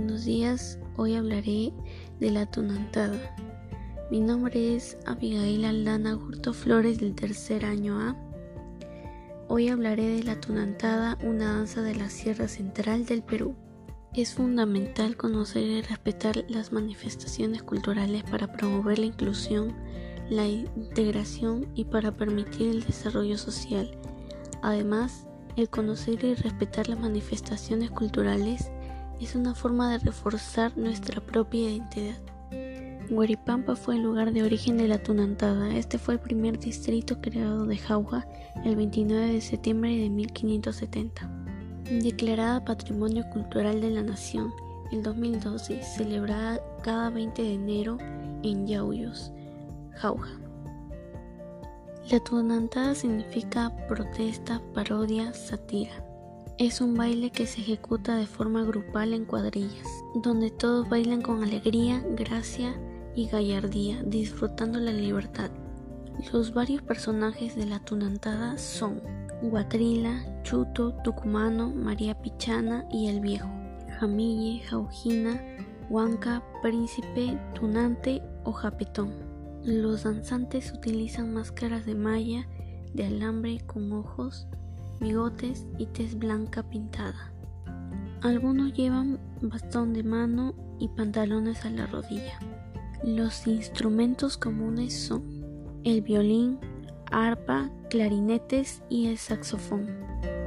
Buenos días, hoy hablaré de la Tunantada. Mi nombre es Abigail Aldana Hurtó Flores del tercer año A. Hoy hablaré de la Tunantada, una danza de la Sierra Central del Perú. Es fundamental conocer y respetar las manifestaciones culturales para promover la inclusión, la integración y para permitir el desarrollo social. Además, el conocer y respetar las manifestaciones culturales es una forma de reforzar nuestra propia identidad. Guaripampa fue el lugar de origen de la Tunantada. Este fue el primer distrito creado de Jauja el 29 de septiembre de 1570. Declarada Patrimonio Cultural de la Nación el 2012, celebrada cada 20 de enero en Yauyos, Jauja. La Tunantada significa protesta, parodia, sátira. Es un baile que se ejecuta de forma grupal en cuadrillas, donde todos bailan con alegría, gracia y gallardía, disfrutando la libertad. Los varios personajes de la Tunantada son Guatrila, Chuto, Tucumano, María Pichana y el Viejo, Jamille, Jaujina, Huanca, Príncipe, Tunante o Japetón. Los danzantes utilizan máscaras de malla, de alambre con ojos, bigotes y tez blanca pintada. Algunos llevan bastón de mano y pantalones a la rodilla. Los instrumentos comunes son el violín, arpa, clarinetes y el saxofón.